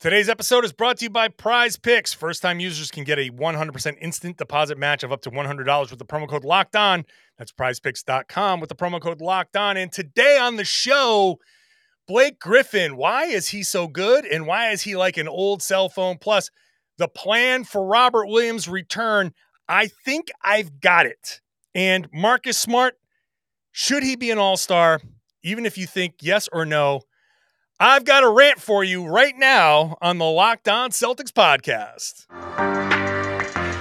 Today's episode is brought to you by Prize Picks. First-time users can get a 100% instant deposit match of up to $100 with the promo code Locked On. That's prizepicks.com with the promo code Locked On. And today on the show, Blake Griffin. Why is he so good, and why is he like an old cell phone? Plus, the plan for Robert Williams' return. I think I've got it. And Marcus Smart, should he be an all-star? Even if you think yes or no, I've got a rant for you right now on the Locked On Celtics podcast.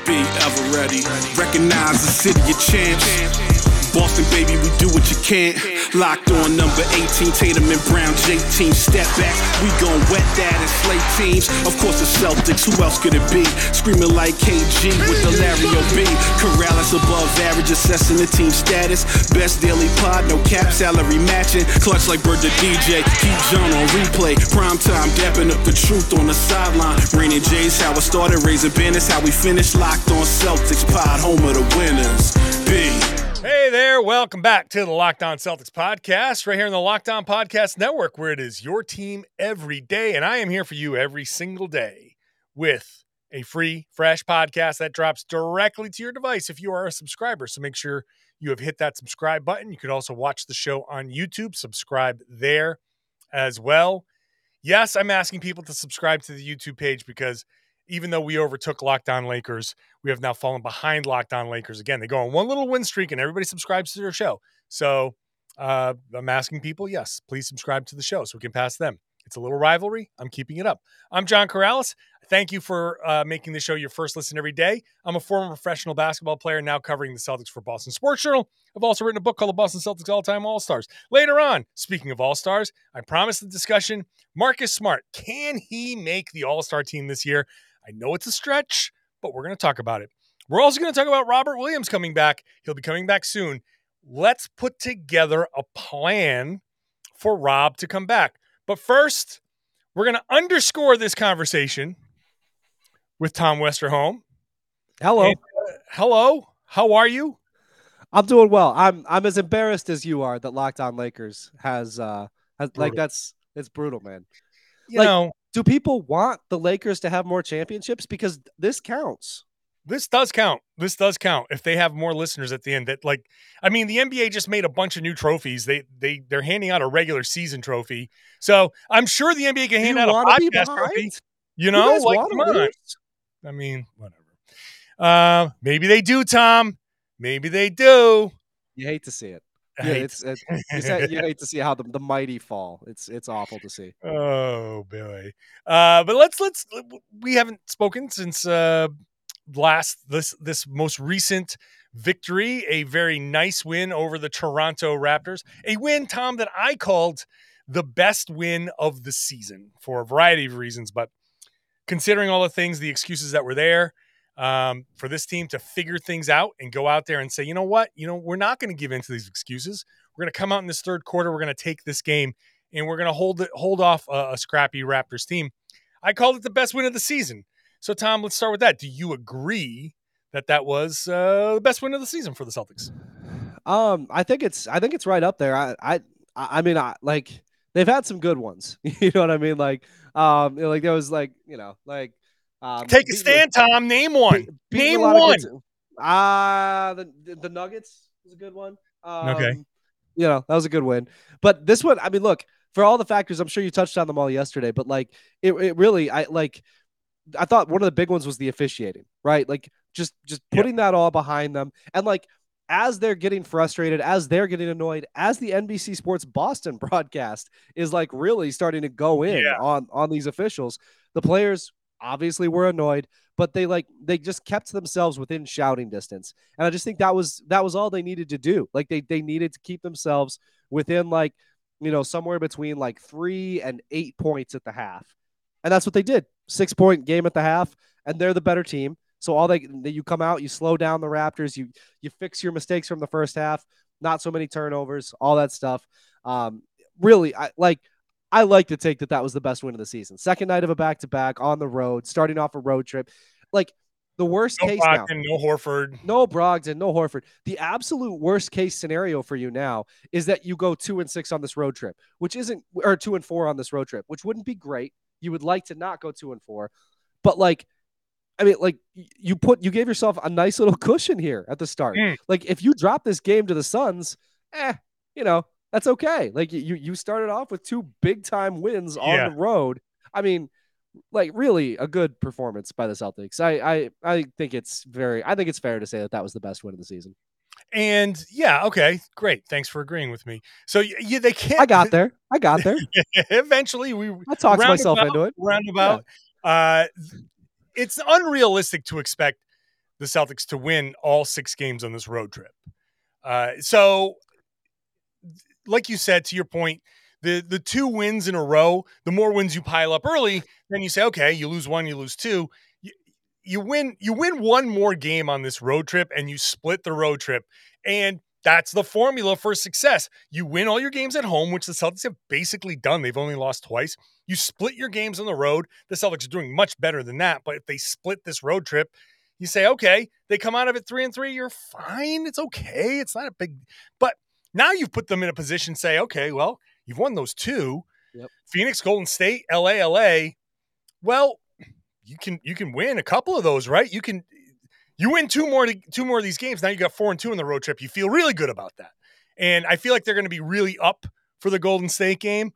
Be ever ready. Recognize the city of champs. Boston, baby, we do what you can. Locked on number 18, Tatum and Brown, J-Team. Step back, we gon' wet that and slay teams. Of course the Celtics, who else could it be? Screaming like KG with the Larry O.B. Corrales above average, assessing the team status. Best daily pod, no cap, salary matching. Clutch like Bird the DJ, keep John on replay. Primetime, dapping up the truth on the sideline. Raining J's, how it started, raising banners, how we finished. Locked on Celtics pod, home of the winners. B. Hey there, welcome back to the Locked On Celtics podcast, right here on the Locked On Podcast Network, where it is your team every day, and I am here for you every single day with a free, fresh podcast that drops directly to your device if you are a subscriber, so make sure you have hit that subscribe button. You can also watch the show on YouTube, subscribe there as well. Yes, I'm asking people to subscribe to the YouTube page because even though we overtook Locked On Lakers, we have now fallen behind Locked On Lakers again. They go on one little win streak and everybody subscribes to their show. So I'm asking people, yes, please subscribe to the show so we can pass them. It's a little rivalry. I'm keeping it up. I'm John Corrales. Thank you for making the show your first listen every day. I'm a former professional basketball player now covering the Celtics for Boston Sports Journal. I've also written a book called The Boston Celtics All-Time All-Stars. Later on, speaking of All-Stars, I promised the discussion, Marcus Smart, can he make the All-Star team this year? I know it's a stretch, but we're going to talk about it. We're also going to talk about Robert Williams coming back. He'll be coming back soon. Let's put together a plan for Rob to come back. But first, we're going to underscore this conversation with Tom Westerholm. Hello. And, hello. How are you? I'm doing well. I'm as embarrassed as you are that Locked On Lakers has brutal. Like it's brutal, man. You know, do people want the Lakers to have more championships? Because this counts. This does count. If they have more listeners at the end, that like, I mean, the NBA just made a bunch of new trophies. They're handing out a regular season trophy. So I'm sure the NBA can hand out a podcast trophy. You know, I mean, whatever. Maybe they do, Tom. Maybe they do. You hate to see it. Yeah, you hate to see how the mighty fall. It's awful to see. Oh boy! But let's we haven't spoken since this most recent victory, a very nice win over the Toronto Raptors, a win, Tom, that I called the best win of the season for a variety of reasons. But considering all the things, the excuses that were there. For this team to figure things out and go out there and say, you know what, we're not going to give in to these excuses. We're going to come out in this third quarter. We're going to take this game and we're going to hold off a scrappy Raptors team. I called it the best win of the season. So Tom, let's start with that. Do you agree that was the best win of the season for the Celtics? I think it's right up there. I mean, like they've had some good ones. You know what I mean? Like, there was like, take a stand, Tom. Name one. Name one. The Nuggets was a good one. Okay. You know, that was a good win. But this one, I mean, look, for all the factors, I'm sure you touched on them all yesterday, but like it really, I thought one of the big ones was the officiating, right? Like just putting that all behind them. And like, as they're getting frustrated, as they're getting annoyed, as the NBC Sports Boston broadcast is like really starting to go in on these officials, the players obviously were annoyed, but they just kept themselves within shouting distance. And I just think that was all they needed to do. Like they needed to keep themselves within somewhere between 3 and 8 points at the half. And that's what they did. 6-point game at the half, and they're the better team. So all you come out, you slow down the Raptors, you fix your mistakes from the first half, not so many turnovers, all that stuff. Really, I like to take that was the best win of the season. Second night of a back-to-back on the road, starting off a road trip. Like, the worst case now. No Brogdon, no Horford. The absolute worst case scenario for you now is that you go 2-6 on this road trip, which isn't – or 2-4 on this road trip, which wouldn't be great. you would like to not go 2-4. But like, I mean, like you gave yourself a nice little cushion here at the start. Like if you drop this game to the Suns, you know, that's okay. Like you started off with two big time wins on the road. I mean, like really a good performance by the Celtics. I think it's fair to say that was the best win of the season. And yeah, okay, great. Thanks for agreeing with me. So yeah, they can't. I got there. Eventually, I talked myself into it. Roundabout. Yeah. It's unrealistic to expect the Celtics to win all 6 games on this road trip. So, like you said, to your point, the 2 wins in a row. The more wins you pile up early, then you say, okay, you lose 1, you lose 2. You win 1 more game on this road trip and you split the road trip. And that's the formula for success. You win all your games at home, which the Celtics have basically done. They've only lost twice. You split your games on the road. The Celtics are doing much better than that. But if they split this road trip, you say, okay, they come out of it 3-3. You're fine. It's okay. It's not a big, but now you've put them in a position, say, okay, well, you've won those 2. Yep. Phoenix, Golden State, LA. Well, You can win a couple of those, right? You win 2 more of these games. Now you got 4-2 on the road trip. You feel really good about that, and I feel like they're going to be really up for the Golden State game.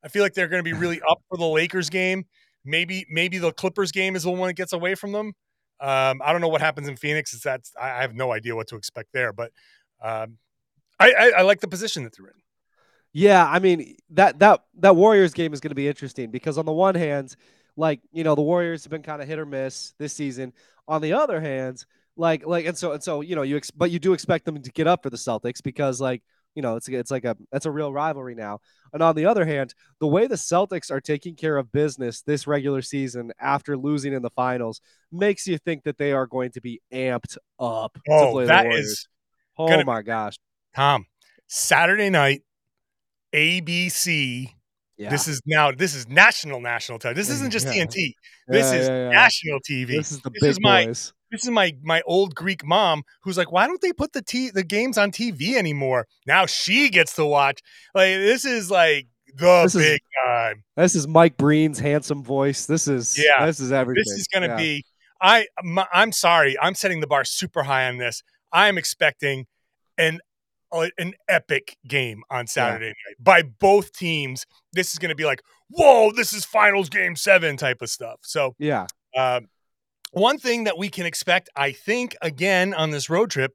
I feel like they're going to be really up for the Lakers game. Maybe the Clippers game is the one that gets away from them. I don't know what happens in Phoenix. I have no idea what to expect there, but I like the position that they're in. Yeah, I mean that Warriors game is going to be interesting because on the one hand, like, you know, the Warriors have been kind of hit or miss this season. On the other hand, and so you know, but you do expect them to get up for the Celtics because, like, you know, that's a real rivalry now. And on the other hand, the way the Celtics are taking care of business this regular season after losing in the finals makes you think that they are going to be amped up to play the Warriors. Oh my gosh, Tom! Saturday night, ABC. Yeah. This is national TV. This isn't just TNT. This is national TV. This is the big boys. This is my old Greek mom who's like, why don't they put the games on TV anymore? Now she gets to watch. Like, this is like big time. This is Mike Breen's handsome voice. This is everything. This is going to be. I'm sorry. I'm setting the bar super high on this. I'm expecting an epic game on Saturday night by both teams. This is going to be like, whoa, this is finals game 7 type of stuff. So one thing that we can expect, I think, again, on this road trip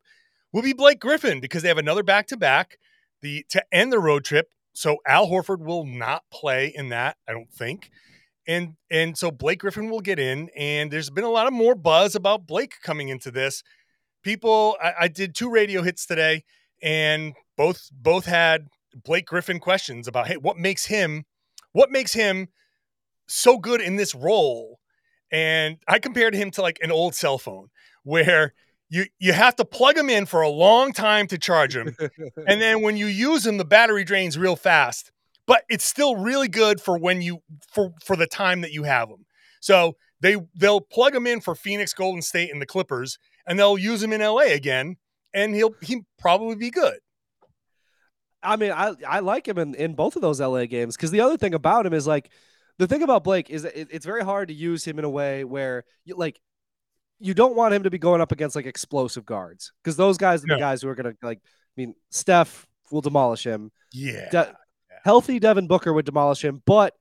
will be Blake Griffin because they have another back-to-back to end the road trip. So Al Horford will not play in that, I don't think. And so Blake Griffin will get in, and there's been a lot of more buzz about Blake coming into this. People, I did 2 radio hits today, and both had Blake Griffin questions about, hey, what makes him so good in this role? And I compared him to like an old cell phone where you have to plug him in for a long time to charge him. And then when you use him, the battery drains real fast, but it's still really good for when for the time that you have him. So they'll plug him in for Phoenix, Golden State, and the Clippers, and they'll use him in LA again. And he'll probably be good. I mean, I like him in both of those LA games because the other thing about him is like, the thing about Blake is that it's very hard to use him in a way where you don't want him to be going up against like explosive guards because those guys are the guys who are going to Steph will demolish him. Yeah. Healthy Devin Booker would demolish him, but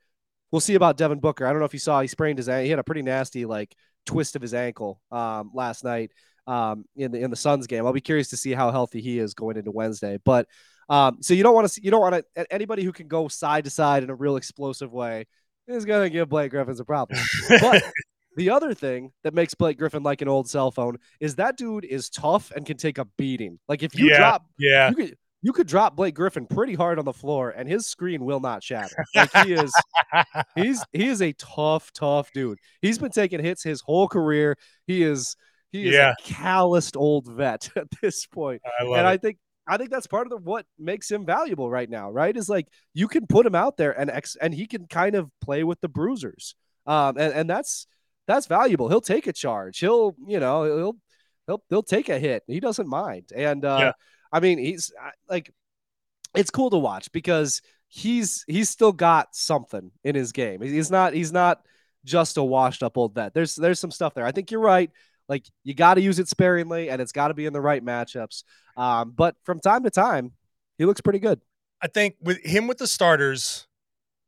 we'll see about Devin Booker. I don't know if you saw, he sprained his ankle. He had a pretty nasty like twist of his ankle last night. In the Suns game. I'll be curious to see how healthy he is going into Wednesday. But so you don't want to anybody who can go side to side in a real explosive way is going to give Blake Griffin a problem. But the other thing that makes Blake Griffin like an old cell phone is that dude is tough and can take a beating. Like if you you could drop Blake Griffin pretty hard on the floor and his screen will not shatter. Like he is a tough dude. He's been taking hits his whole career. He is a calloused old vet at this point. I think that's part of what makes him valuable right now, right? Is like you can put him out there and he can kind of play with the bruisers. And that's valuable. He'll take a charge. He'll take a hit. He doesn't mind. And I mean, he's like, it's cool to watch because he's still got something in his game. He's not just a washed up old vet. There's some stuff there. I think you're right. Like, you got to use it sparingly, and it's got to be in the right matchups. But from time to time, he looks pretty good. I think with him with the starters,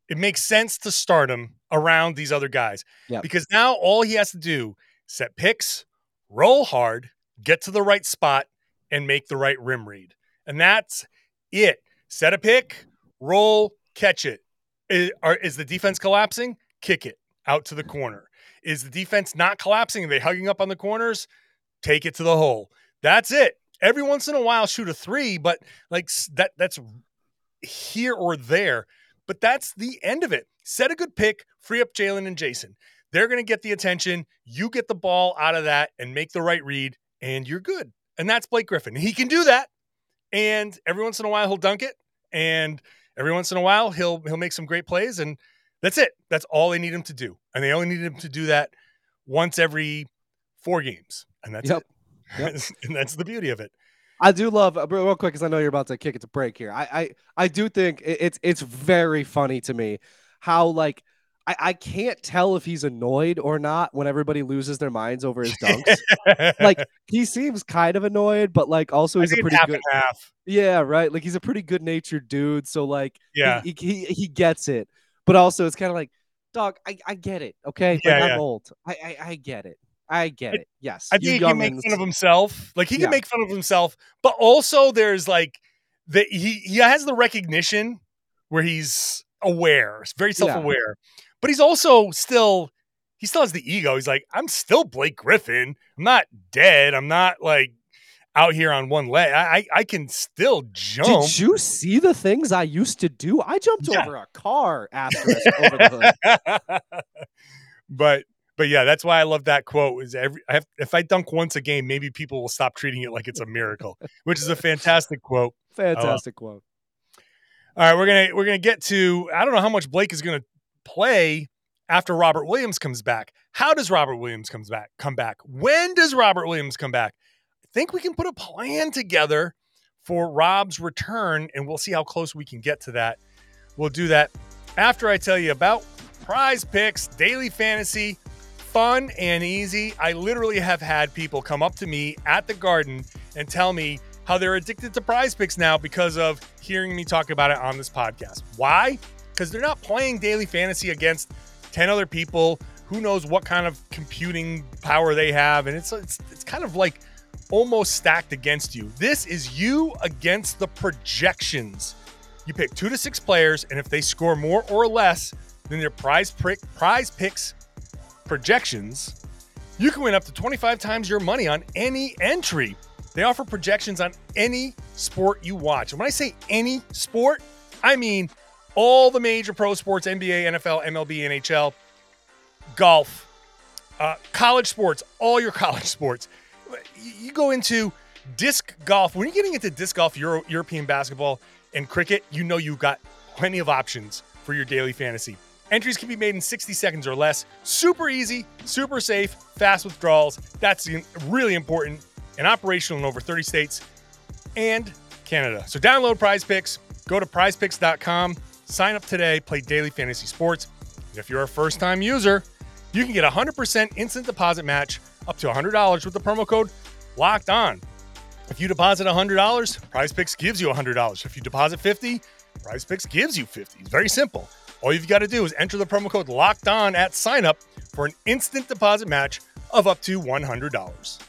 it makes sense to start him around these other guys. Yep. Because now all he has to do, set picks, roll hard, get to the right spot, and make the right rim read. And that's it. Set a pick, roll, catch it. Is the defense collapsing? Kick it out to the corner. Is the defense not collapsing? Are they hugging up on the corners? Take it to the hole. That's it. Every once in a while, shoot a three, but like that's here or there. But that's the end of it. Set a good pick, free up Jaylen and Jason. They're going to get the attention. You get the ball out of that and make the right read, and you're good. And that's Blake Griffin. He can do that. And every once in a while, he'll dunk it. And every once in a while, he'll make some great plays. And that's it. That's all they need him to do. And they only need him to do that once every 4 games. And that's it. Yep. And that's the beauty of it. I do love, real quick, because I know you're about to kick it to break here. I do think it's very funny to me how, like, I can't tell if he's annoyed or not when everybody loses their minds over his dunks. Like, he seems kind of annoyed, but like also he's a pretty half good half. Yeah, right. Like, he's a pretty good-natured dude, so like, yeah, he gets it. But also, it's kind of like, dog, I get it. Okay, yeah, like, I'm old. I get it. I get it. Yes, I think he can make fun of himself. Like, he can make fun of himself, but also there's like that he has the recognition where he's aware, very self-aware. Yeah. But he's also still has the ego. He's like, I'm still Blake Griffin. I'm not dead. I'm not like out here on one leg. I can still jump. Did you see the things I used to do? I jumped over a car asterisk over the hood. But yeah, that's why I love that quote. Is if I dunk once a game, maybe people will stop treating it like it's a miracle, which is a fantastic quote. Fantastic quote. All right, we're gonna get to, I don't know how much Blake is gonna play after Robert Williams comes back. How does Robert Williams come back? When does Robert Williams come back? I think we can put a plan together for Rob's return, and we'll see how close we can get to that. We'll do that after I tell you about Prize Picks Daily Fantasy. Fun and easy. I literally have had people come up to me at the Garden and tell me how they're addicted to Prize Picks now because of hearing me talk about it on this podcast. Why? Because they're not playing daily fantasy against 10 other people. Who knows what kind of computing power they have. And it's kind of like almost stacked against you. This is you against the projections. You pick 2 to 6 players, and if they score more or less than their Prize Picks projections, you can win up to 25 times your money on any entry. They offer projections on any sport you watch. And when I say any sport, I mean all the major pro sports, NBA, NFL, MLB, NHL, golf, college sports, all your college sports. You go into disc golf. When you're getting into disc golf, European basketball, and cricket, you know you've got plenty of options for your daily fantasy. Entries can be made in 60 seconds or less. Super easy, super safe, fast withdrawals. That's really important and operational in over 30 states and Canada. So download Prize Picks. Go to prizepicks.com. Sign up today, play daily fantasy sports. And if you're a first-time user, you can get 100% instant deposit match up to $100 with the promo code Locked On. If you deposit $100, Prize Picks gives you $100. If you deposit $50, Prize Picks gives you $50. It's very simple. All you've got to do is enter the promo code Locked On at sign up for an instant deposit match of up to $100.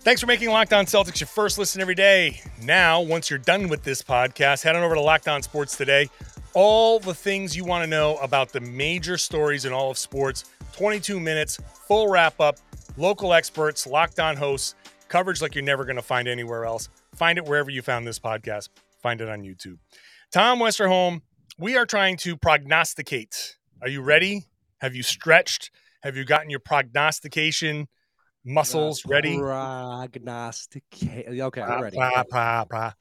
Thanks for making Locked On Celtics your first listen every day. Now, once you're done with this podcast, head on over to Locked On Sports Today. All the things you want to know about the major stories in all of sports. 22 minutes, full wrap-up, local experts, Locked On hosts, coverage like you're never going to find anywhere else. Find it wherever you found this podcast. Find it on YouTube. Tom Westerholm, we are trying to prognosticate. Are you ready? Have you stretched? Have you gotten your prognostication muscles ready? Prognosticate. Okay, I'm ready.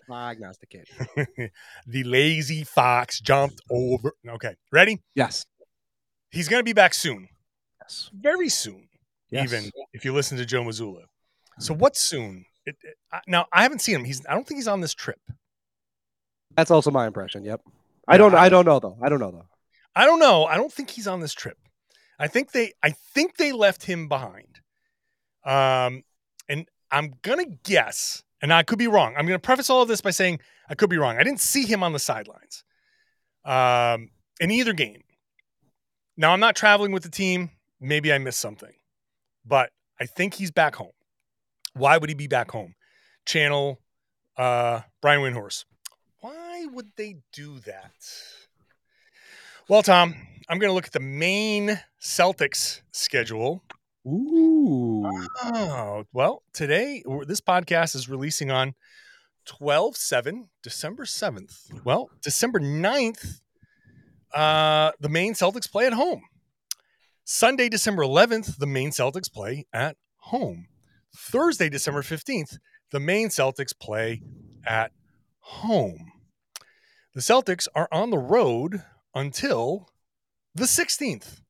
Prognosticate. The lazy fox jumped over. Okay, ready? Yes. He's going to be back soon. Yes. Very soon, even, if you listen to Joe Mazzulla. So what's soon? Now, I haven't seen him. I don't think he's on this trip. That's also my impression, yep. I don't know though. I don't know. I don't think he's on this trip. I think they left him behind. And I'm going to guess, and I could be wrong. I'm going to preface all of this by saying I could be wrong. I didn't see him on the sidelines in either game. Now, I'm not traveling with the team. Maybe I missed something. But I think he's back home. Why would he be back home? Channel Brian Windhorst. Why would they do that? Well, Tom, I'm going to look at the Maine Celtics schedule. Ooh. Oh, well, today, this podcast is releasing on December 7th. Well, December 9th, the Maine Celtics play at home. Sunday, December 11th, the Maine Celtics play at home. Thursday, December 15th, the Maine Celtics play at home. The Celtics are on the road until the 16th.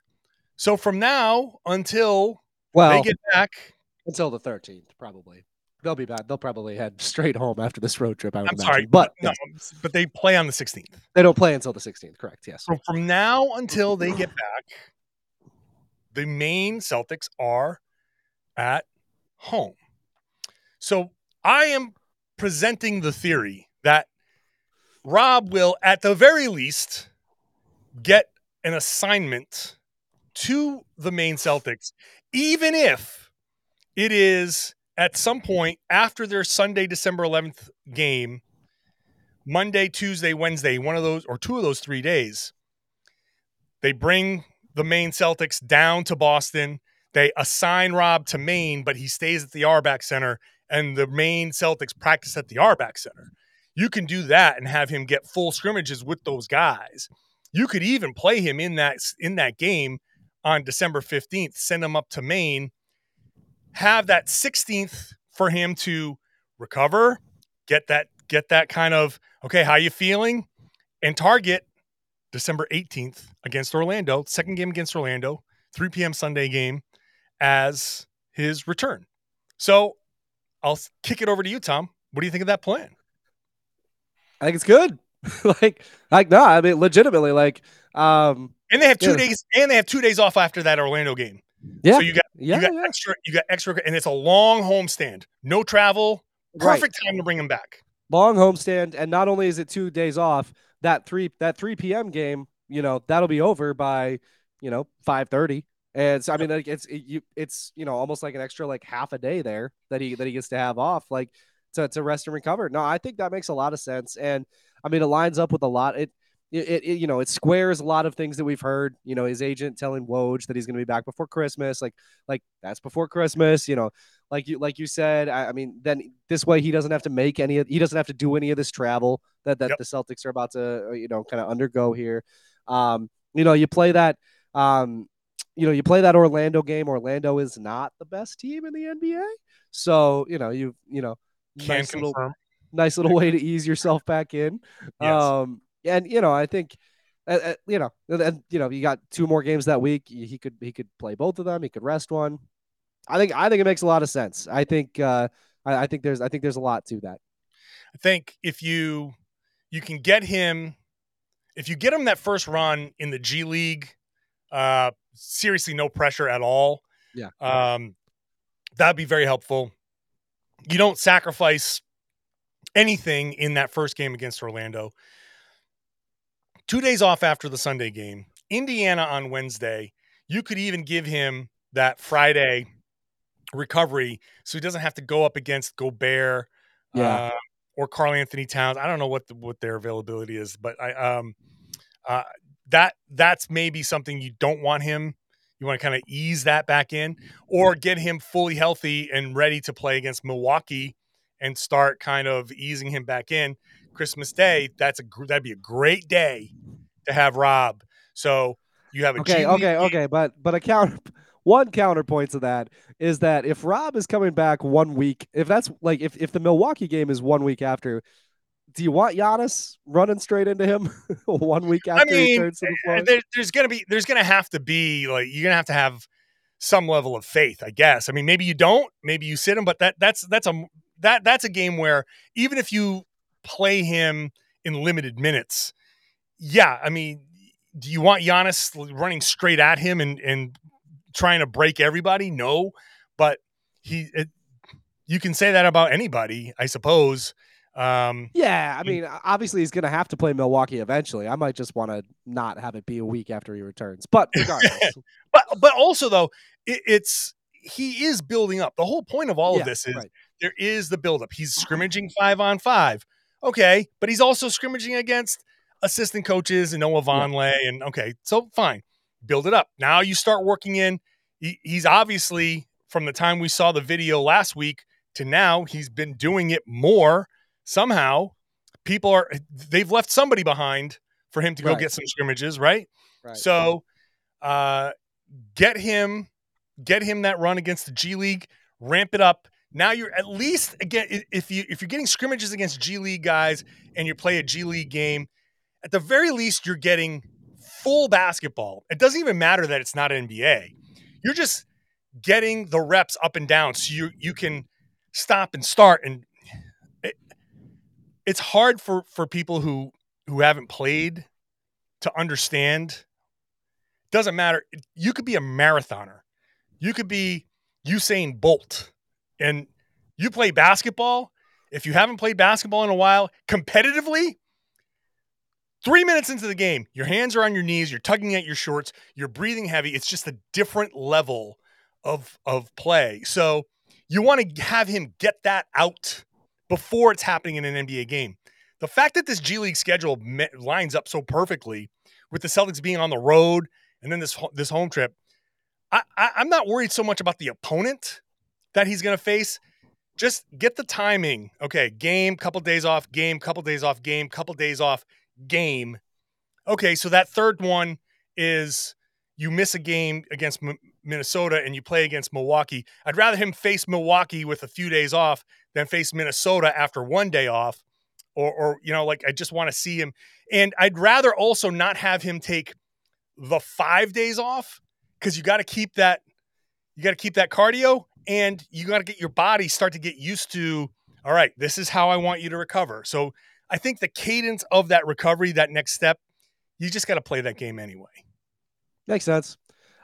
So from now until they get back. Until the 13th, probably. They'll be back. They'll probably head straight home after this road trip, I'm imagine. Sorry, but they play on the 16th. They don't play until the 16th, correct, yes. So from now until they get back, the Maine Celtics are at home. So I am presenting the theory that Rob will, at the very least, get an assignment to the Maine Celtics, even if it is at some point after their Sunday, December 11th game, Monday, Tuesday, Wednesday, one of those or two of those 3 days, they bring the Maine Celtics down to Boston. They assign Rob to Maine, but he stays at the RBAC Center, and the Maine Celtics practice at the RBAC Center. You can do that and have him get full scrimmages with those guys. You could even play him in that game on December 15th, send him up to Maine, have that 16th for him to recover, get that kind of, okay, how you feeling? And target December 18th against Orlando, second game against Orlando, 3 p.m. Sunday game as his return. So I'll kick it over to you, Tom. What do you think of that plan? I think it's good. Legitimately, and they have 2 days, and they have 2 days off after that Orlando game. Yeah. So you got extra, and it's a long homestand, no travel, perfect time to bring them back. Long homestand, and not only is it 2 days off, that 3 p.m. game, that'll be over by 5:30, and so I mean, it's almost like an extra half a day there that he gets to have off, to rest and recover. No, I think that makes a lot of sense, and I mean, it lines up with a lot. It squares a lot of things that we've heard, his agent telling Woj that he's going to be back before Christmas. Like that's before Christmas, like you said. I mean, then this way he doesn't have to he doesn't have to do any of this travel that the Celtics are about to, kind of undergo here. You play that Orlando game. Orlando is not the best team in the NBA. So, can confirm. Nice little way to ease yourself back in. Yes. I think, you got two more games that week. He could play both of them. He could rest one. I think it makes a lot of sense. I think there's a lot to that. I think if you can get him, that first run in the G League, seriously, no pressure at all. Yeah. That'd be very helpful. You don't sacrifice anything in that first game against Orlando. 2 days off after the Sunday game, Indiana on Wednesday. You could even give him that Friday recovery so he doesn't have to go up against Gobert or Karl Anthony Towns. I don't know what their availability is, but that's maybe something you don't want him. You want to kind of ease that back in or get him fully healthy and ready to play against Milwaukee and start kind of easing him back in. Christmas Day, that'd be a great day to have Rob. So you have a okay. But one counterpoint to that is that if Rob is coming back 1 week, if that's if the Milwaukee game is 1 week after, do you want Giannis running straight into him 1 week after? I mean, he turns to the floor? There's gonna have to be you're gonna have to have some level of faith, I guess. I mean, maybe you don't, maybe you sit him, but that's a game where even if you play him in limited minutes, yeah, I mean, do you want Giannis running straight at him and trying to break everybody? No, but you can say that about anybody, I suppose. Yeah, I mean, obviously he's going to have to play Milwaukee eventually. I might just want to not have it be a week after he returns, but regardless. but also though, he is building up. The whole point of all of this is there is the buildup. He's scrimmaging 5-on-5. Okay. But he's also scrimmaging against assistant coaches and Noah Vonleh. Yeah. And okay, so fine, build it up. Now you start working in. He's obviously, from the time we saw the video last week to now, he's been doing it more. Somehow they've left somebody behind for him to go get some scrimmages. Right. So get him that run against the G League, ramp it up. Now you're at least, again, if you're getting scrimmages against G League guys and you play a G League game, at the very least, you're getting full basketball. It doesn't even matter that it's not NBA. You're just getting the reps up and down. So you can stop and start, and it's hard for people who haven't played to understand. Doesn't matter. You could be a marathoner. You could be Usain Bolt, and you play basketball. If you haven't played basketball in a while, competitively, 3 minutes into the game, your hands are on your knees, you're tugging at your shorts, you're breathing heavy. It's just a different level of play. So you want to have him get that out before it's happening in an NBA game. The fact that this G League schedule lines up so perfectly with the Celtics being on the road and then this home trip, I'm not worried so much about the opponent that he's going to face. Just get the timing. Okay, game, couple days off, game, couple days off, game, couple days off, game. Okay, so that third one is you miss a game against Minnesota and you play against Milwaukee. I'd rather him face Milwaukee with a few days off than face Minnesota after 1 day off, or you know, like, I just want to see him. And I'd rather also not have him take the 5 days off, because you got to keep that cardio, and you got to get your body start to get used to, all right, this is how I want you to recover. So I think the cadence of that recovery, that next step, you just got to play that game anyway. Makes sense.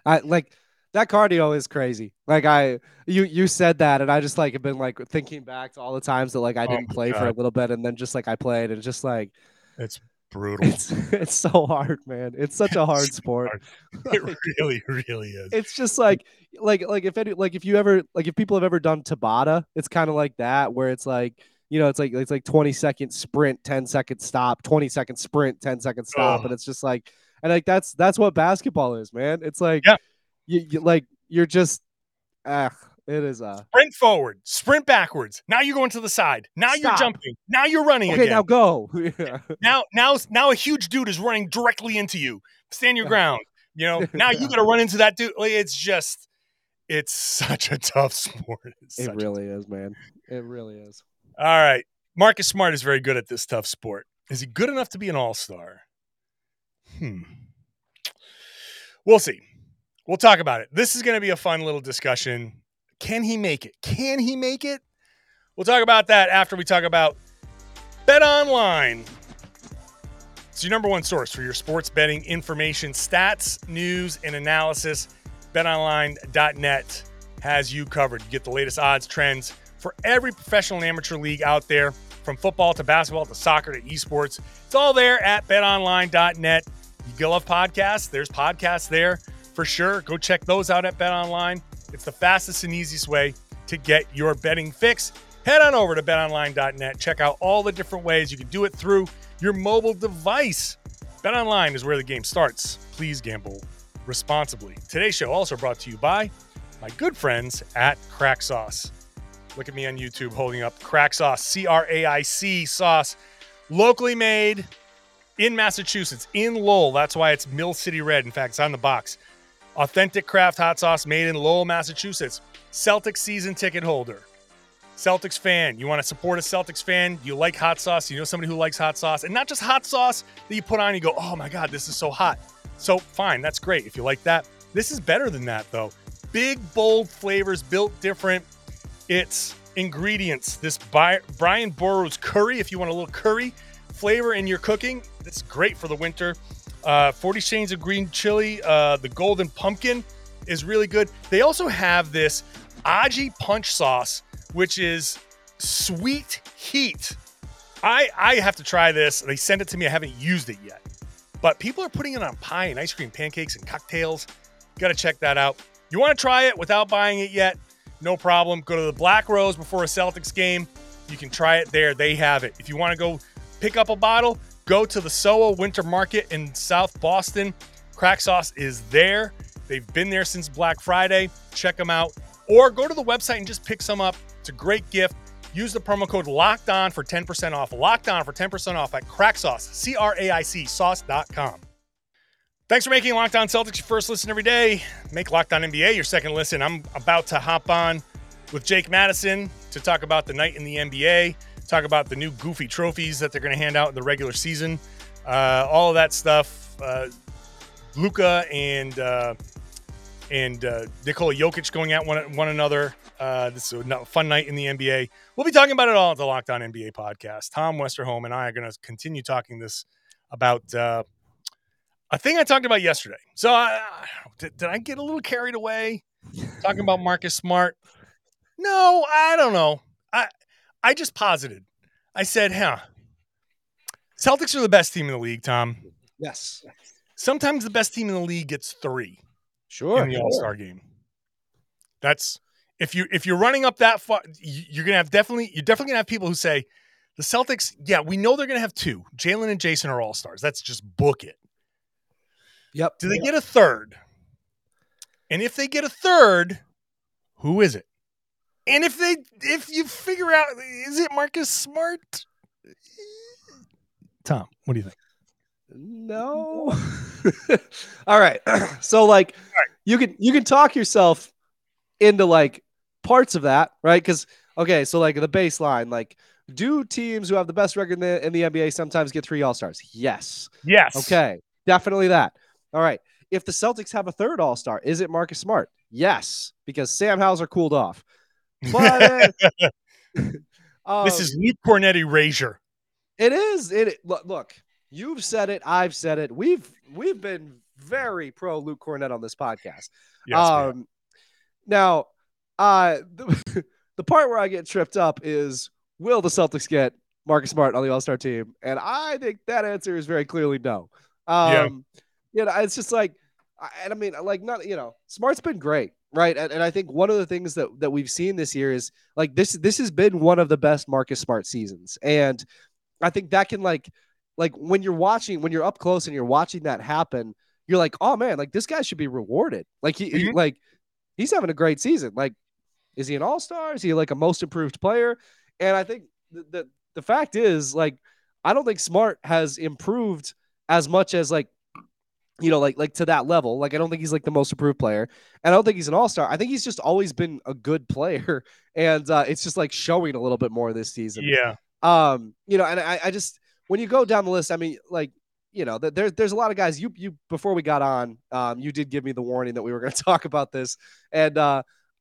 That cardio is crazy. Like, you said that, and I just like have been like thinking back to all the times that like I didn't play for a little bit, and then just like I played, and just like it's brutal. It's so hard, man. It's such a hard sport. Hard. It like, really is. It's just like if people have ever done Tabata, it's kind of like that, where it's like, you know, it's like 20-second sprint, 10-second stop, 20-second sprint, 10-second stop, and it's just like, and like that's what basketball is, man. It's like. Yeah. You're just it is a sprint forward, sprint backwards. Now you're going to the side. Now stop. You're jumping. Now you're running. Okay, again. Now go. Yeah. Now a huge dude is running directly into you. Stand your ground. You know, now you got to run into that dude. Like, it's such a tough sport. It really is, man. It really is. All right. Marcus Smart is very good at this tough sport. Is he good enough to be an all-star? We'll see. We'll talk about it. This is going to be a fun little discussion. Can he make it? Can he make it? We'll talk about that after we talk about BetOnline. It's your number one source for your sports betting information, stats, news, and analysis. BetOnline.net has you covered. You get the latest odds, trends for every professional and amateur league out there, from football to basketball to soccer to esports. It's all there at BetOnline.net. You love podcasts. There's podcasts there. For sure, go check those out at BetOnline. It's the fastest and easiest way to get your betting fix. Head on over to BetOnline.net. Check out all the different ways you can do it through your mobile device. BetOnline is where the game starts. Please gamble responsibly. Today's show also brought to you by my good friends at Craic Sauce. Look at me on YouTube holding up Craic Sauce, C-R-A-I-C sauce, locally made in Massachusetts, in Lowell. That's why it's Mill City Red. In fact, it's on the box. Authentic craft hot sauce made in Lowell, Massachusetts. Celtics season ticket holder. Celtics fan. You want to support a Celtics fan? You like hot sauce. You know somebody who likes hot sauce. And not just hot sauce that you put on and you go, oh my God, this is so hot. So fine, that's great if you like that. This is better than that though. Big, bold flavors, built different. It's ingredients. This Brian Burroughs curry, if you want a little curry flavor in your cooking, That's great for the winter. 40 shades of green chili. The golden pumpkin is really good. They also have this Aji punch sauce, which is sweet heat. I have to try this. They sent it to me. I haven't used it yet, but people are putting it on pie and ice cream, pancakes, and cocktails. Got to check that out. You want to try it without buying it yet? No problem. Go to the Black Rose before a Celtics game. You can try it there. They have it. If you want to go pick up a bottle, go to the SoHo Winter Market in South Boston. Craic Sauce is there. They've been there since Black Friday. Check them out. Or go to the website and just pick some up. It's a great gift. Use the promo code LOCKEDON for 10% off. Locked On for 10% off at Craic Sauce, C-R-A-I-C, sauce.com. Thanks for making Locked On Celtics your first listen every day. Make Locked On NBA your second listen. I'm about to hop on with Jake Madison to talk about the night in the NBA, talk about the new goofy trophies that they're going to hand out in the regular season, all of that stuff. Luka and Nikola Jokic going at one another. This is a fun night in the NBA. We'll be talking about it all at the Locked On NBA podcast. Tom Westerholm and I are going to continue talking this about a thing I talked about yesterday. So did I get a little carried away talking about Marcus Smart? No, I don't know. I just posited. I said, Celtics are the best team in the league, Tom. Yes. Sometimes the best team in the league gets three. Sure. In the All-Star game. That's if you're running up that far, you're definitely gonna have people who say the Celtics, yeah, we know they're gonna have two. Jaylen and Jason are all-stars. That's just book it. Yep. Do they get a third? And if they get a third, who is it? And if you figure out, is it Marcus Smart? Tom, what do you think? No. All right. So like you can talk yourself into like parts of that, right? Because okay, so like the baseline, like do teams who have the best record in the NBA sometimes get three all-stars? Yes. Yes. Okay. Definitely that. All right. If the Celtics have a third all-star, is it Marcus Smart? Yes, because Sam Hauser cooled off. But, this is Luke Kornet erasure. It is. Look, you've said it. I've said it. We've been very pro Luke Kornet on this podcast. Yes, now, the part where I get tripped up is, will the Celtics get Marcus Smart on the All-Star team? And I think that answer is very clearly no. You know, it's just like, and I mean, like, not, you know, Smart's been great. Right. And I think one of the things that we've seen this year is like this has been one of the best Marcus Smart seasons. And I think that can like when you're up close and you're watching that happen, you're like, oh, man, like this guy should be rewarded. Like he's having a great season. Like, is he an all-star? Is he like a most improved player? And I think the fact is, like, I don't think Smart has improved as much as like, you know, like to that level. Like, I don't think he's like the most improved player, and I don't think he's an all-star. I think he's just always been a good player, and it's just like showing a little bit more this season. Yeah. You know, and I just, when you go down the list, I mean, like, you know, there's a lot of guys. You before we got on, you did give me the warning that we were going to talk about this, and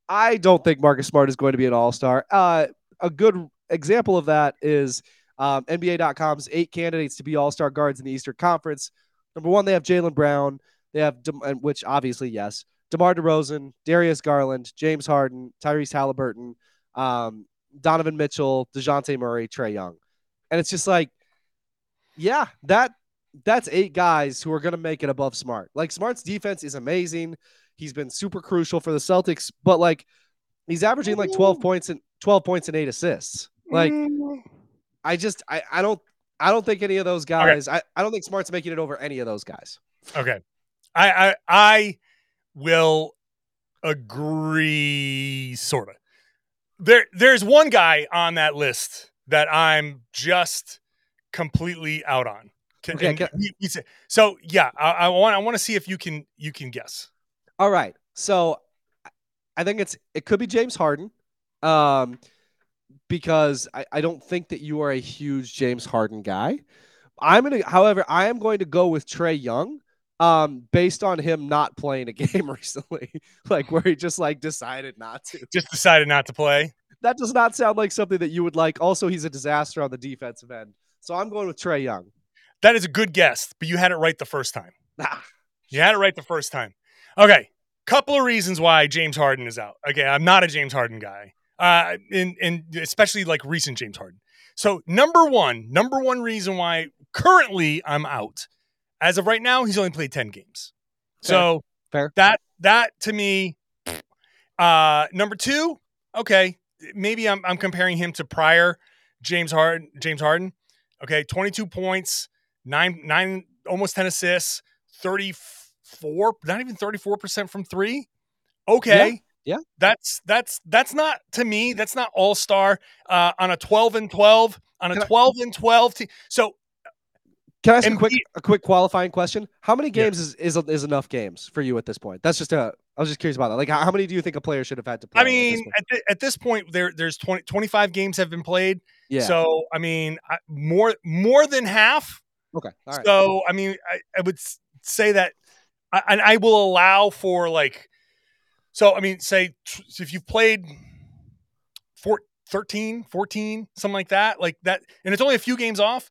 I don't think Marcus Smart is going to be an all-star. A good example of that is NBA.com's 8 candidates to be all-star guards in the Eastern Conference. Number one, they have Jaylen Brown. They have, which obviously, yes, DeMar DeRozan, Darius Garland, James Harden, Tyrese Halliburton, Donovan Mitchell, DeJounte Murray, Trae Young. And it's just like, yeah, that's 8 guys who are going to make it above Smart. Like, Smart's defense is amazing. He's been super crucial for the Celtics, but like he's averaging like 12 points and 8 assists. Like, I just, I don't think any of those guys. Okay. I don't think Smart's making it over any of those guys. Okay. I will agree, sort of. There's one guy on that list that I'm just completely out on. So yeah, I want to see if you can guess. All right. So I think it could be James Harden. Because I don't think that you are a huge James Harden guy. I am going to go with Trae Young, based on him not playing a game recently, like where he just like decided not to play. That does not sound like something that you would like. Also, he's a disaster on the defensive end. So I'm going with Trae Young. That is a good guess, but you had it right the first time. You had it right the first time. Okay, couple of reasons why James Harden is out. Okay, I'm not a James Harden guy, and especially like recent James Harden. So number one reason why currently I'm out. As of right now, he's only played 10 games. So fair. That to me, number two, okay, maybe I'm comparing him to prior James Harden. Okay, 22 points, nine, almost 10 assists, 34, not even 34% from three. Okay. Yeah. That's not, to me, that's not all-star on a 12-12, on a 12-12 team. So can I ask a quick qualifying question? How many games is enough games for you at this point? That's just I was just curious about that. Like, how many do you think a player should have had to play? I mean, at this point, there's 25 games have been played. Yeah. So, I mean, more than half. Okay. All right. So, I mean, I would say that, and I will allow for like, so, I mean, say if you've played 13, 14, something like that, and it's only a few games off,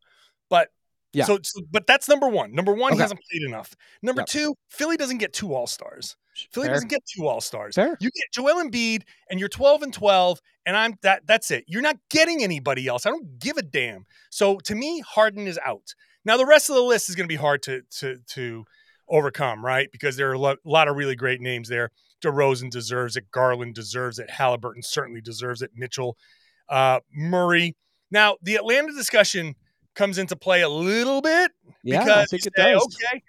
but. Yeah. So, but that's number one. Number one, okay. He hasn't played enough. Number two, Philly doesn't get two all-stars. Philly doesn't get two all-stars. Fair. You get Joel Embiid, and you're 12-12, and I'm that's it. You're not getting anybody else. I don't give a damn. So to me, Harden is out. Now the rest of the list is going to be hard to overcome, right? Because there are a lot of really great names there. DeRozan deserves it. Garland deserves it. Halliburton certainly deserves it. Mitchell, Murray. Now the Atlanta discussion comes into play a little bit because you say, okay,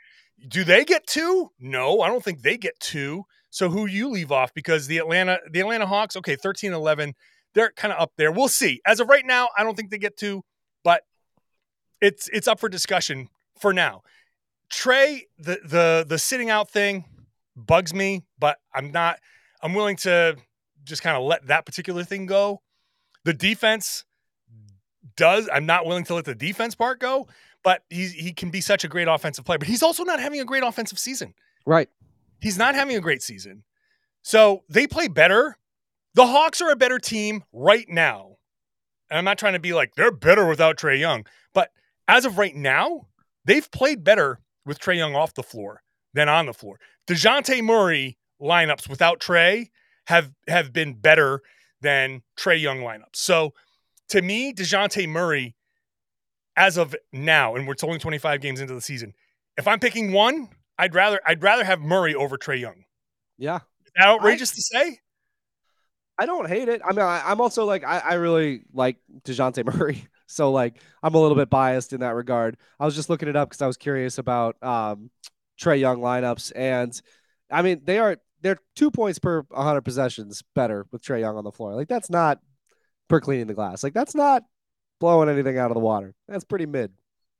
do they get two? No, I don't think they get two. So who you leave off? Because the Atlanta Hawks, okay, 13-11, they're kind of up there. We'll see. As of right now, I don't think they get two, but it's up for discussion for now. Trae, the sitting out thing bugs me, but I'm willing to just kind of let that particular thing go. The defense. I'm not willing to let the defense part go, but he can be such a great offensive player, but he's also not having a great offensive season. Right. He's not having a great season. So they play better. The Hawks are a better team right now. And I'm not trying to be like, they're better without Trae Young, but as of right now, they've played better with Trae Young off the floor than on the floor. DeJounte Murray lineups without Trae have been better than Trae Young lineups. So to me, DeJounte Murray, as of now, and we're only 25 games into the season, if I'm picking one, I'd rather have Murray over Trae Young. Yeah. Is that outrageous to say? I don't hate it. I mean, I'm also like, I really like DeJounte Murray. So, like, I'm a little bit biased in that regard. I was just looking it up because I was curious about Trae Young lineups. And, I mean, they're 2 points per 100 possessions better with Trae Young on the floor. Like, that's not... per cleaning the glass. Like, that's not blowing anything out of the water. That's pretty mid.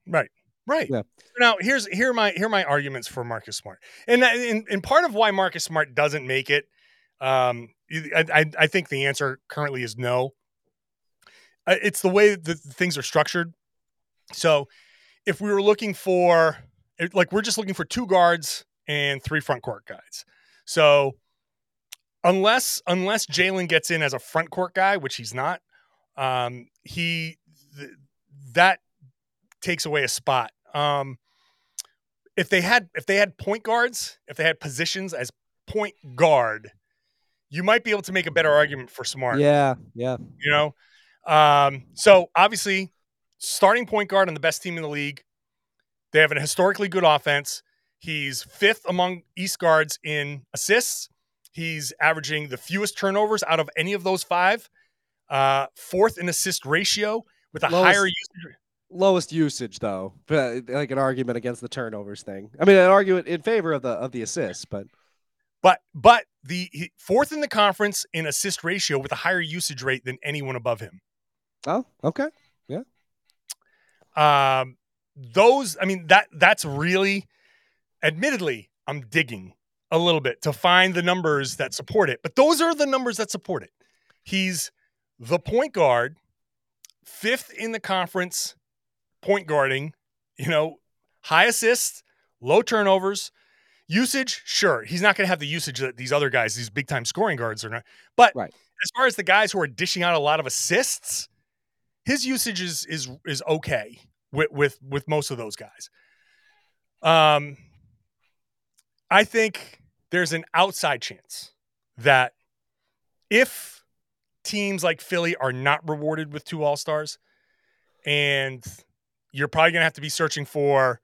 Right. Yeah. Now, here are my arguments for Marcus Smart. And part of why Marcus Smart doesn't make it, I think the answer currently is no. It's the way that things are structured. So if we were looking for, like, we're just looking for two guards and three front court guys. So Unless Jaylen gets in as a front court guy, which he's not, that takes away a spot. If they had point guards, if they had positions as point guard, you might be able to make a better argument for Smart. Yeah. You know, so obviously, starting point guard on the best team in the league, they have a historically good offense. He's fifth among East guards in assists. He's averaging the fewest turnovers out of any of those five. Fourth in assist ratio with a higher usage. Lowest usage, though, but like an argument against the turnovers thing. I mean, an argument in favor of the assists, but the fourth in the conference in assist ratio with a higher usage rate than anyone above him. Oh, okay, yeah. That's really, admittedly, I'm digging a little bit to find the numbers that support it. But those are the numbers that support it. He's the point guard, fifth in the conference point guarding, you know, high assists, low turnovers, usage. Sure. He's not going to have the usage that these other guys, these big time scoring guards are not. But as far as the guys who are dishing out a lot of assists, his usage is okay. with most of those guys. I think there's an outside chance that if teams like Philly are not rewarded with two All-Stars, and you're probably going to have to be searching for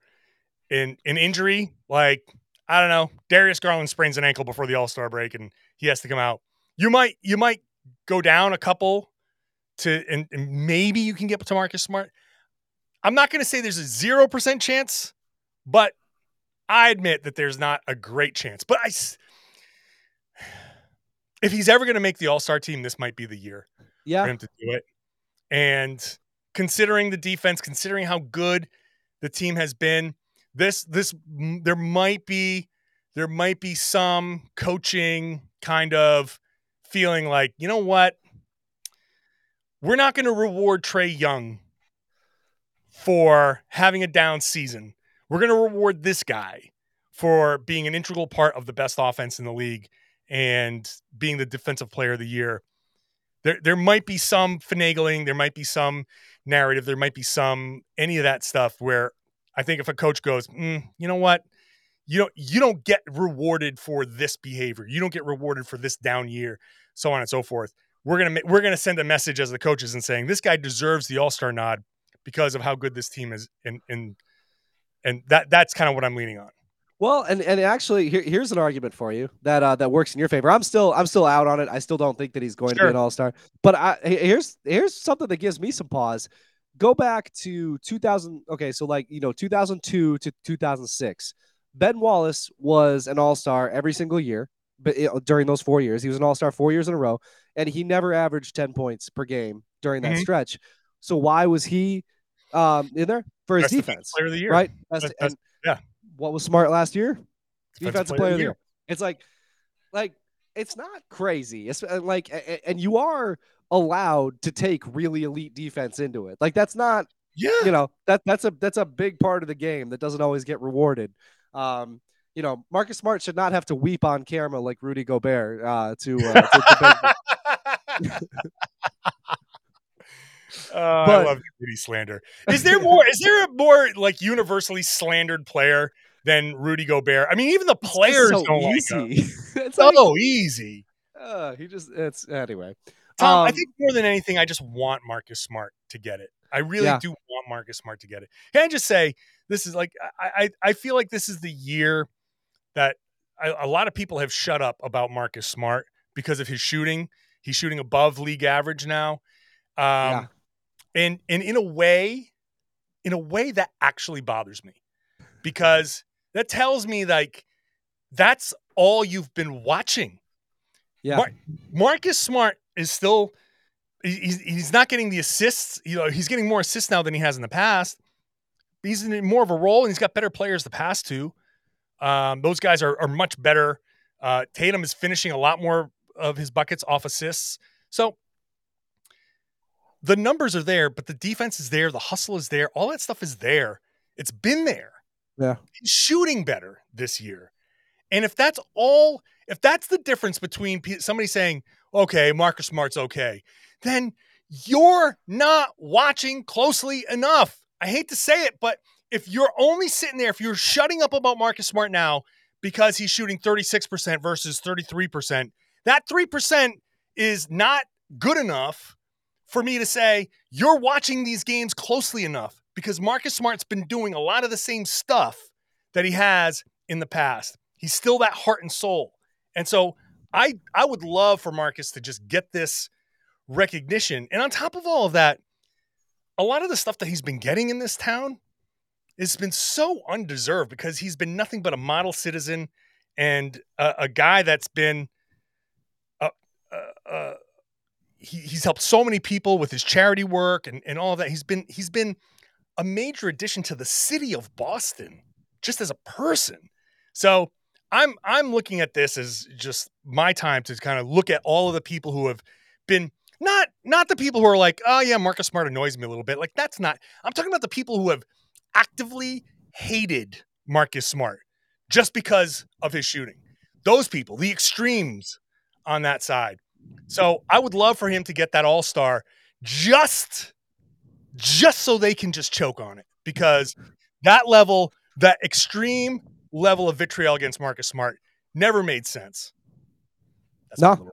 an injury, like, I don't know, Darius Garland sprains an ankle before the All-Star break and he has to come out. You might go down a couple to, and maybe you can get to Marcus Smart. I'm not going to say there's a 0% chance, but I admit that there's not a great chance. But if he's ever going to make the All-Star team, this might be the year for him to do it. And considering the defense, considering how good the team has been, this there might be some coaching kind of feeling like, you know what, we're not going to reward Trae Young for having a down season. We're going to reward this guy for being an integral part of the best offense in the league and being the defensive player of the year. There might be some finagling. There might be some narrative. There might be some any of that stuff where I think if a coach goes, you know what, you don't get rewarded for this behavior. You don't get rewarded for this down year, so on and so forth. We're gonna send a message as the coaches and saying this guy deserves the All-Star nod because of how good this team is, and that's kind of what I'm leaning on. Well, and actually, here's an argument for you that works in your favor. I'm still out on it. I still don't think that he's going to be an All-Star. But here's something that gives me some pause. Go back to 2000. Okay, so 2002 to 2006, Ben Wallace was an All-Star every single year. But during those 4 years, he was an All-Star 4 years in a row, and he never averaged 10 points per game during that stretch. So why was he in there for his defense? Player of the year, right? What was Smart last year? Defensive player of the year. It's like it's not crazy. It's like, and you are allowed to take really elite defense into it. Like that's not, that's a big part of the game that doesn't always get rewarded. Marcus Smart should not have to weep on camera like Rudy Gobert to I love Rudy slander. Is there a more like universally slandered player than Rudy Gobert? I mean, even the players don't like him. It's so easy. Anyway. Tom, I think more than anything, I just want Marcus Smart to get it. I really do want Marcus Smart to get it. Can I just say, this is like, I feel like this is the year that a lot of people have shut up about Marcus Smart because of his shooting. He's shooting above league average now. And in a way that actually bothers me, because that tells me like, that's all you've been watching. Yeah. Marcus Smart is still, he's not getting the assists. He's getting more assists now than he has in the past. He's in more of a role and he's got better players to pass to. Those guys are much better. Tatum is finishing a lot more of his buckets off assists. So the numbers are there, but the defense is there. The hustle is there. All that stuff is there. It's been there. Yeah. He's shooting better this year. And if that's the difference between somebody saying, okay, Marcus Smart's okay, then you're not watching closely enough. I hate to say it, but if you're only sitting there, if you're shutting up about Marcus Smart now because he's shooting 36% versus 33%, that 3% is not good enough for me to say you're watching these games closely enough, because Marcus Smart's been doing a lot of the same stuff that he has in the past. He's still that heart and soul. And so I would love for Marcus to just get this recognition. And on top of all of that, a lot of the stuff that he's been getting in this town has been so undeserved, because he's been nothing but a model citizen and a guy that's been he's helped so many people with his charity work and all of that. He's been a major addition to the city of Boston just as a person. So I'm looking at this as just my time to kind of look at all of the people who have been not the people who are like, oh yeah, Marcus Smart annoys me a little bit. Like that's not, I'm talking about the people who have actively hated Marcus Smart just because of his shooting. Those people, the extremes on that side. So I would love for him to get that All-Star just so they can just choke on it. because that level, that extreme level of vitriol against Marcus Smart never made sense. That's no.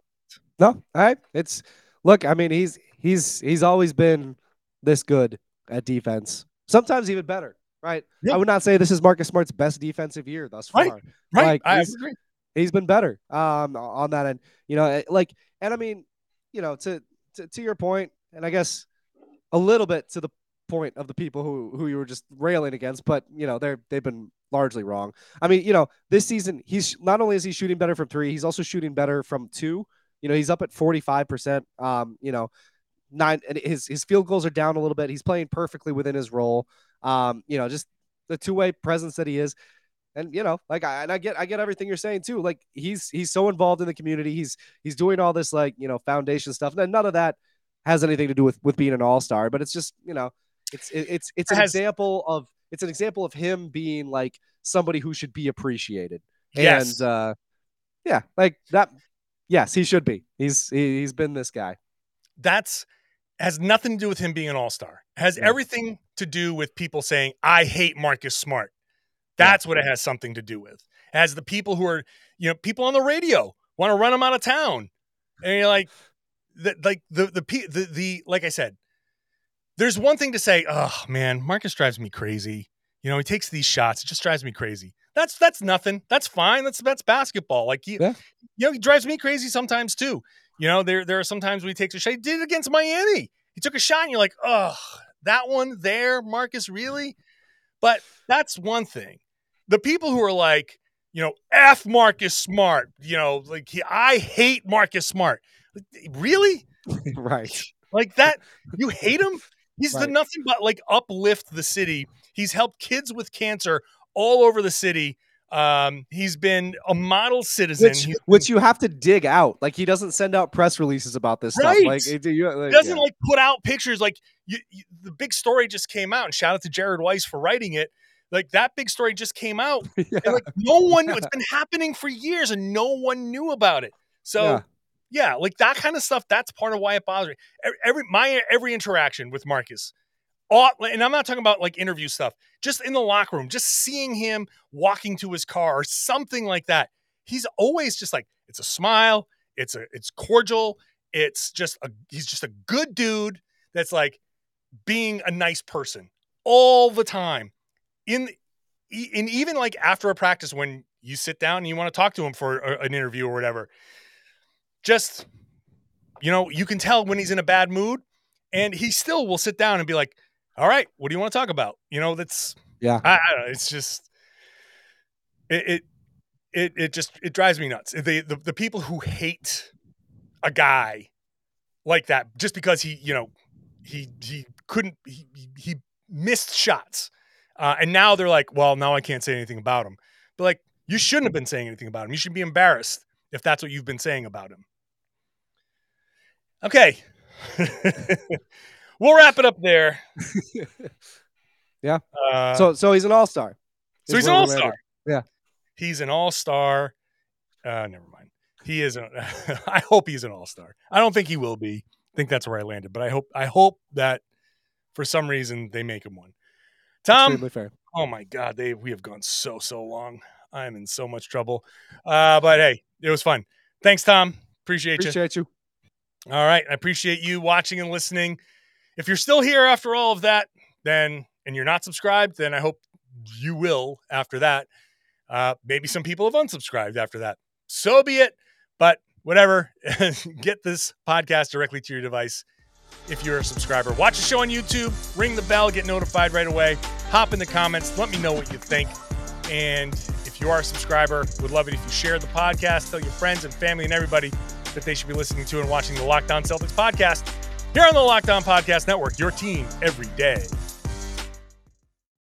All right. It's look, I mean, he's always been this good at defense, sometimes even better. Right. Yep. I would not say this is Marcus Smart's best defensive year thus far. Right. Like, I agree. He's been better on that end, you know, like, and I mean, you know, to your point, and I guess a little bit to the point of the people who you were just railing against, but you know, they've been largely wrong. I mean, you know, this season, he's not only is he shooting better from three, he's also shooting better from two. You know, he's up at 45%, you know, nine, and his field goals are down a little bit. He's playing perfectly within his role. You know, just the two-way presence that he is. And, you know, like, I get everything you're saying too. Like he's so involved in the community. He's doing all this, like, you know, foundation stuff. And none of that has anything to do with being an all-star, but it's just, you know, it's an example of him being like somebody who should be appreciated. Yes. And, yeah, like that. Yes, he should be. He's been this guy. That's has nothing to do with him being an all-star. Has everything to do with people saying, I hate Marcus Smart. That's what it has something to do with. As the people who are, you know, people on the radio want to run him out of town. And you're like, like I said, there's one thing to say, oh man, Marcus drives me crazy. You know, he takes these shots. It just drives me crazy. That's nothing. That's fine. That's basketball. Like, you know, he drives me crazy sometimes too. You know, there are sometimes when he takes a shot. He did it against Miami. He took a shot and you're like, oh, that one there, Marcus, really? But that's one thing. The people who are like, you know, F Marcus Smart, you know, like I hate Marcus Smart. Really? Right. Like that, you hate him? He's done nothing but like uplift the city. He's helped kids with cancer all over the city. He's been a model citizen, which you have to dig out. Like he doesn't send out press releases about this stuff. Like, he doesn't like put out pictures. Like the big story just came out, and shout out to Jared Weiss for writing it. Like that big story just came out, and like no one knew. It's been happening for years, and no one knew about it. So yeah, like that kind of stuff. That's part of why it bothers me. Every interaction with Marcus. And I'm not talking about like interview stuff, just in the locker room, just seeing him walking to his car or something like that. He's always just like, it's a smile. It's cordial. It's just he's just a good dude. That's like being a nice person all the time in even like after a practice, when you sit down and you want to talk to him for an interview or whatever, just, you know, you can tell when he's in a bad mood and he still will sit down and be like, all right, what do you want to talk about? You know, that's I don't know. It's just it drives me nuts. The people who hate a guy like that just because he, you know, he missed shots, and now they're like, well, now I can't say anything about him. But like, you shouldn't have been saying anything about him. You should be embarrassed if that's what you've been saying about him. Okay. We'll wrap it up there. So he's an all-star. So he's an all-star. Yeah. He's an all-star. Never mind. He is. I hope he's an all-star. I don't think he will be. I think that's where I landed. But I hope that for some reason they make him one. Tom. Extremely fair. Oh my God, we have gone so long. I am in so much trouble. But hey, it was fun. Thanks, Tom. Appreciate you. All right. I appreciate you watching and listening. If you're still here after all of that, then, and you're not subscribed, then I hope you will after that. Maybe some people have unsubscribed after that. So be it, but whatever, get this podcast directly to your device. If you're a subscriber, watch the show on YouTube, ring the bell, get notified right away, hop in the comments, let me know what you think. And if you are a subscriber, would love it if you share the podcast, tell your friends and family and everybody that they should be listening to and watching the Locked On Celtics podcast. Here on the Locked On Podcast Network, your team every day.